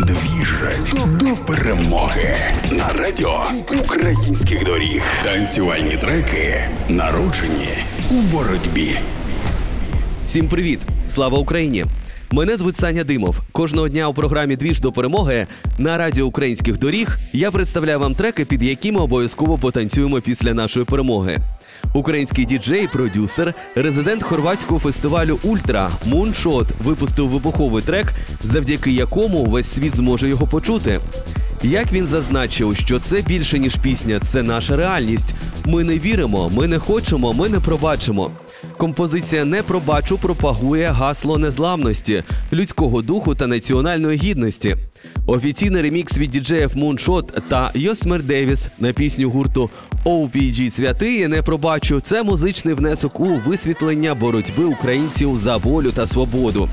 Двіж до перемоги на радіо Українських доріг. Танцювальні треки, народжені у боротьбі. Всім привіт! Слава Україні! Мене звуть Саня Димов. Кожного дня у програмі «Двіж до перемоги» на Радіо Українських Доріг я представляю вам треки, під які ми обов'язково потанцюємо після нашої перемоги. Український діджей, продюсер, резидент хорватського фестивалю «Ультра» Moon Shot випустив вибуховий трек, завдяки якому весь світ зможе його почути. Як він зазначив, що це більше, ніж пісня, це наша реальність. Ми не віримо, ми не хочемо, ми не пробачимо. Композиція «Не пробачу» пропагує гасло незламності, людського духу та національної гідності. Офіційний ремікс від діджеїв Moon Shot та Yosmer Davis на пісню гурту OPG «Святиє» «Не пробачу» – це музичний внесок у висвітлення боротьби українців за волю та свободу.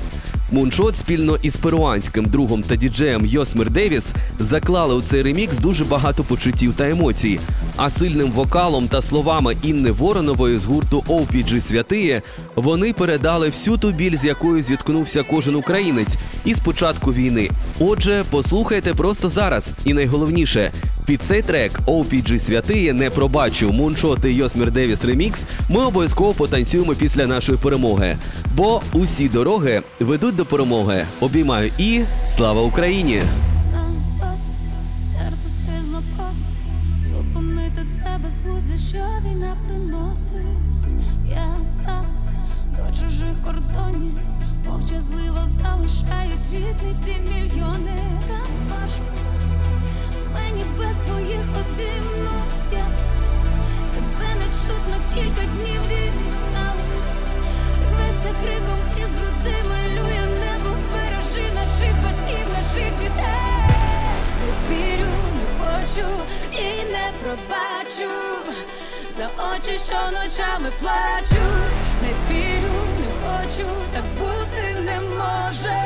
Moon Shot спільно із перуанським другом та діджеєм Yosmer Davis заклали у цей ремікс дуже багато почуттів та емоцій. А сильним вокалом та словами Інни Воронової з гурту OPG «Святиє» вони передали всю ту біль, з якою зіткнувся кожен українець із початку війни. Отже, послухайте просто зараз. І найголовніше, під цей трек OPG «Святиє» «Не пробачу» Moon Shot і Yosmer Davis ремікс ми обов'язково потанцюємо після нашої перемоги. Бо усі дороги ведуть до перемоги. Обіймаю і слава Україні! Зупинити це безглуздя, що війна приносить. Я так до чужих кордонів мовчазливо залишають рідний ті мільйони. Так важко мені без твоїх обійм, ну я тебе не чутно кілька днів дістала. Рветься криком із груди, малює небо, бережи наших батьків, наших дітей. Не вірю, не хочу і не пробачу за очі, що ночами плачуть. Не вірю, не хочу, так бути не може.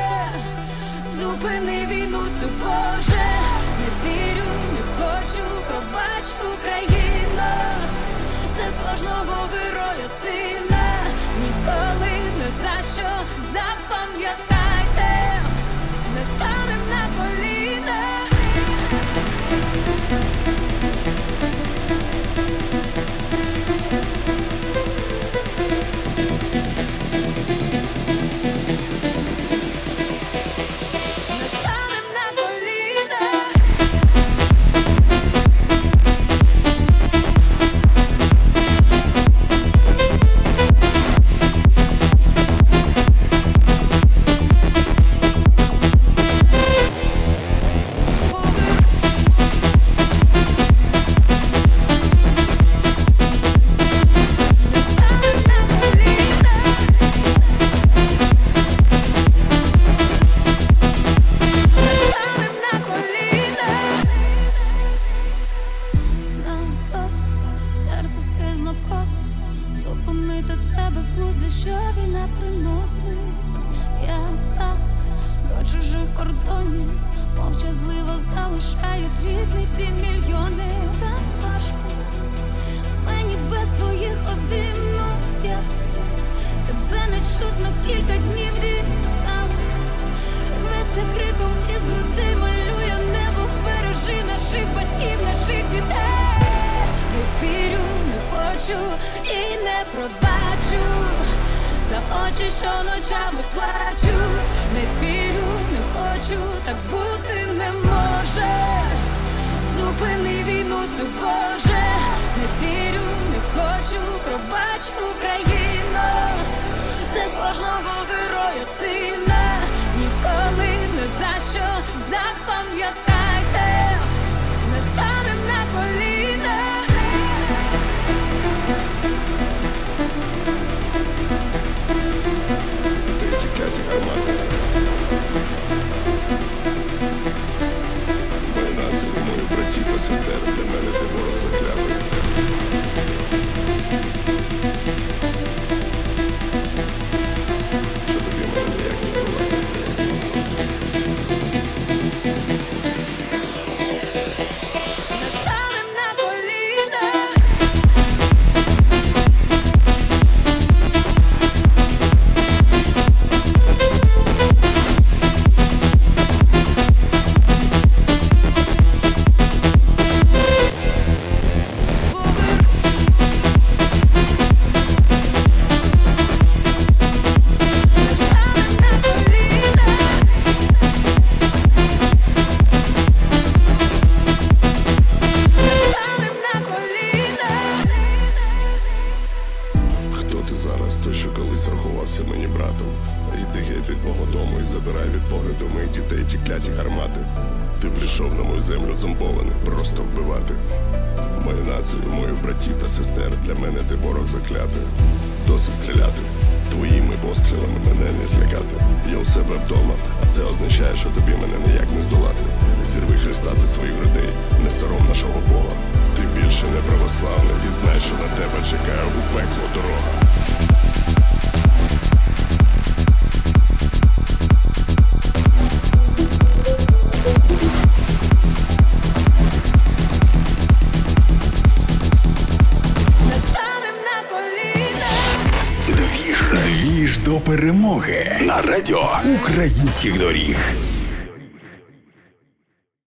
Зупини війну цю, Боже. Не вірю, не хочу, пробач, Україно, за кожного героя сина. Ніколи не за що, запам'ятайте, не станем на коліна. Зупинити це безглуздя, що війна приносить. Я так до чужих кордонів мовчазливо залишають рідний ті мільйони. Так важко мені без твоїх обійм, ну я тебе не чутно кілька днів дістала. Рветься криком із груди, малює небо, бережи наших батьків, наших дітей. Не вірю, не хочу і не пробачу за очі, що ночами плачуть. Не вірю, не хочу, так бути не може. Зупини війну цю, Боже. Не вірю, не хочу, пробач, Україно, за кожного героя сина. Ніколи не за що, запам'ятайте, не станем на коліна. Моя нація, мої братів та сестер, для мене ти ворог заклятий. прокляті гармати. Ти прийшов на мою землю зомбований, просто вбивати. Мою націю, моїх братів та сестер, для мене ти ворог заклятий. Досить стріляти, твоїми пострілами мене не злякати. Я у себе вдома, а це означає, що тобі мене ніяк не здолати. Зірви Христа зі своїх грудей, не сором нашого Бога. Ти більше не православний, і знай, що на тебе чекає у пекло дорога. Двіж до перемоги на радіо Українських Доріг.